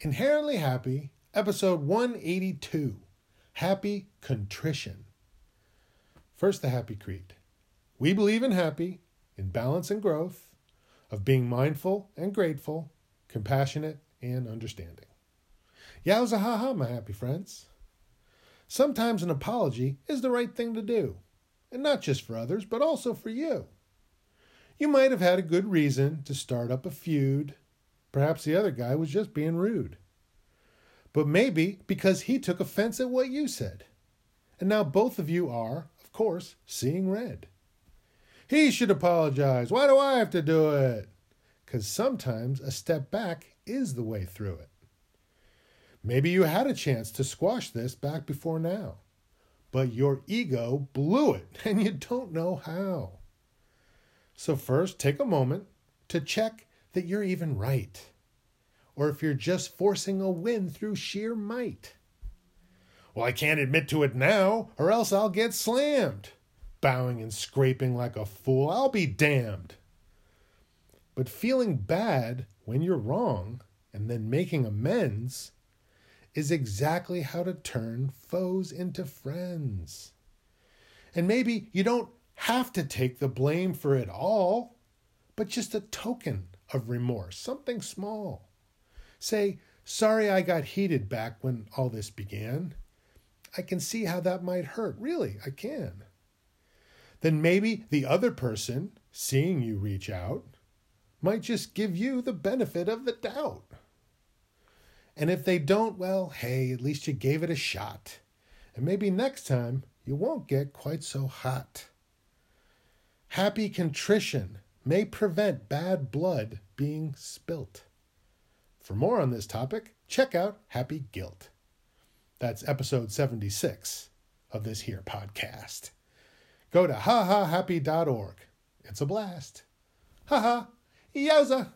Inherently Happy, episode 182, Happy Contrition. First, the Happy Creed. We believe in happy, in balance and growth, of being mindful and grateful, compassionate and understanding. Yowza ha ha, my happy friends. Sometimes an apology is the right thing to do, and not just for others, but also for you. You might have had a good reason to start up a feud. Perhaps the other guy was just being rude. But maybe because he took offense at what you said. And now both of you are, of course, seeing red. He should apologize. Why do I have to do it? Because sometimes a step back is the way through it. Maybe you had a chance to squash this back before now, but your ego blew it and you don't know how. So first, take a moment to check that you're even right, or if you're just forcing a win through sheer might. Well, I can't admit to it now, or else I'll get slammed. Bowing and scraping like a fool, I'll be damned. But feeling bad when you're wrong and then making amends is exactly how to turn foes into friends. And maybe you don't have to take the blame for it all, but just a token of remorse, something small. Say, sorry I got heated back when all this began. I can see how that might hurt. Really, I can. Then maybe the other person, seeing you reach out, might just give you the benefit of the doubt. And if they don't, well, hey, at least you gave it a shot. And maybe next time you won't get quite so hot. Happy contrition may prevent bad blood being spilt. For more on this topic, check out Happy Guilt. That's episode 76 of this here podcast. Go to hahahappy.org. It's a blast. Ha ha. Yowza.